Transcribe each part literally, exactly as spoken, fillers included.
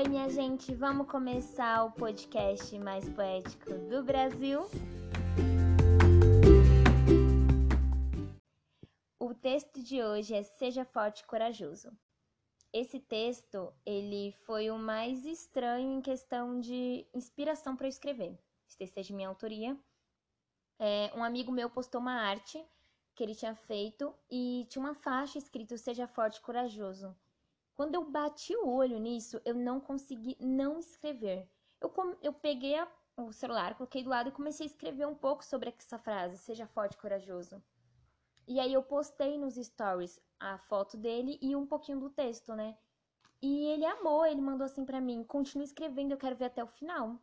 Oi, minha gente, vamos começar o podcast mais poético do Brasil. O texto de hoje é Seja Forte e Corajoso. Esse texto, ele foi o mais estranho em questão de inspiração para eu escrever. Esse texto é de minha autoria. É, um amigo meu postou uma arte que ele tinha feito e tinha uma faixa escrito Seja Forte e Corajoso. Quando eu bati o olho nisso, eu não consegui não escrever. Eu, eu peguei a, o celular, coloquei do lado e comecei a escrever um pouco sobre essa frase, seja forte e corajoso. E aí eu postei nos stories a foto dele e um pouquinho do texto, né? E ele amou, ele mandou assim pra mim, continua escrevendo, eu quero ver até o final.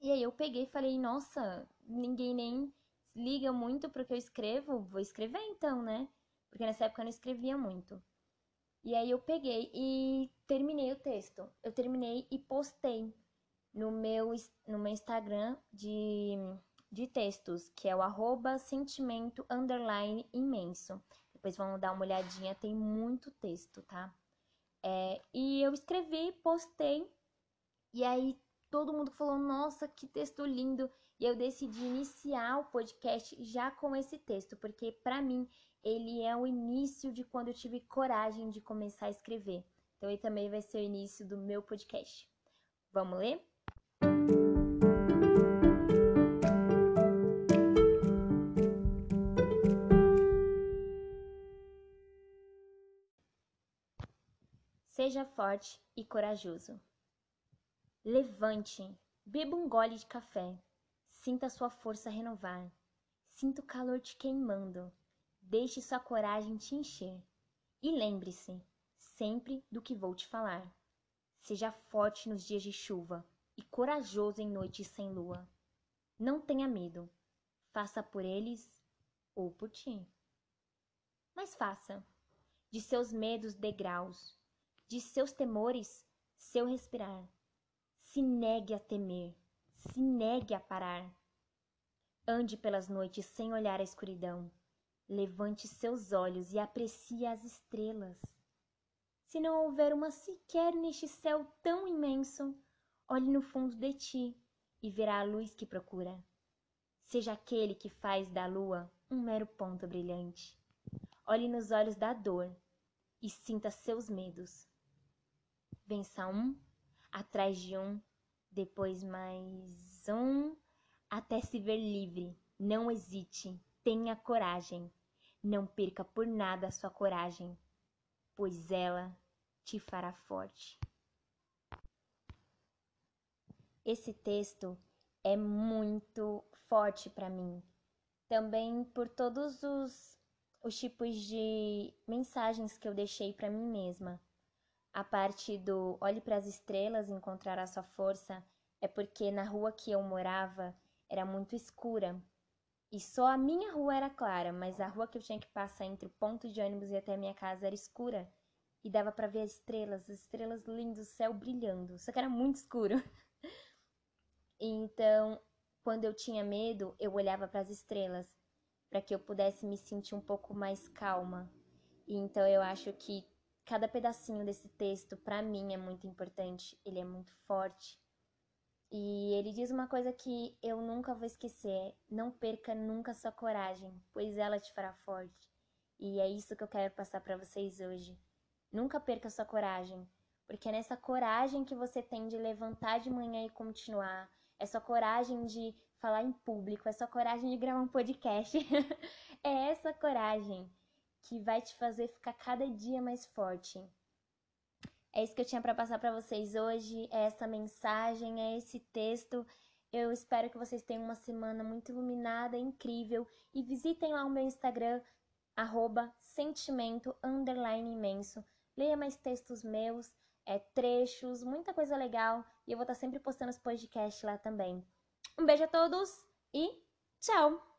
E aí eu peguei e falei, nossa, ninguém nem liga muito pro que eu escrevo, vou escrever então, né? Porque nessa época eu não escrevia muito. E aí eu peguei e terminei o texto. Eu terminei e postei no meu, no meu Instagram de, de textos, que é o arroba sentimento underline imenso. Depois vão dar uma olhadinha, tem muito texto, tá? É, e eu escrevi, postei, e aí todo mundo falou, nossa, que texto lindo. E eu decidi iniciar o podcast já com esse texto, porque pra mim ele é o início de quando eu tive coragem de começar a escrever. Então, ele também vai ser o início do meu podcast. Vamos ler? Seja forte e corajoso. Levante, beba um gole de café. Sinta sua força renovar. Sinta o calor te queimando. Deixe sua coragem te encher. E lembre-se, sempre do que vou te falar. Seja forte nos dias de chuva e corajoso em noites sem lua. Não tenha medo. Faça por eles ou por ti. Mas faça. De seus medos degraus, de seus temores, seu respirar. Se negue a temer, se negue a parar. Ande pelas noites sem olhar a escuridão. Levante seus olhos e aprecie as estrelas. Se não houver uma sequer neste céu tão imenso, olhe no fundo de ti e verá a luz que procura. Seja aquele que faz da lua um mero ponto brilhante. Olhe nos olhos da dor e sinta seus medos. Vença um, atrás de um, depois mais um, até se ver livre. Não hesite, tenha coragem. Não perca por nada a sua coragem, pois ela te fará forte. Esse texto é muito forte para mim. Também por todos os, os tipos de mensagens que eu deixei para mim mesma. A parte do olhe para as estrelas e encontrar a sua força é porque na rua que eu morava era muito escura. E só a minha rua era clara, mas a rua que eu tinha que passar entre o ponto de ônibus e até a minha casa era escura. E dava pra ver as estrelas, as estrelas lindas, o céu brilhando. Só que era muito escuro. Então, quando eu tinha medo, eu olhava pras estrelas, pra que eu pudesse me sentir um pouco mais calma. E então, eu acho que cada pedacinho desse texto, pra mim, é muito importante. Ele é muito forte. E ele diz uma coisa que eu nunca vou esquecer, não perca nunca sua coragem, pois ela te fará forte. E é isso que eu quero passar para vocês hoje. Nunca perca sua coragem, porque é nessa coragem que você tem de levantar de manhã e continuar, é sua coragem de falar em público, é sua coragem de gravar um podcast, é essa coragem que vai te fazer ficar cada dia mais forte. É isso que eu tinha para passar para vocês hoje, é essa mensagem, é esse texto. Eu espero que vocês tenham uma semana muito iluminada, incrível. E visitem lá o meu Instagram, arroba sentimento underline imenso. Leia mais textos meus, é, trechos, muita coisa legal. E eu vou estar sempre postando os podcasts lá também. Um beijo a todos e tchau!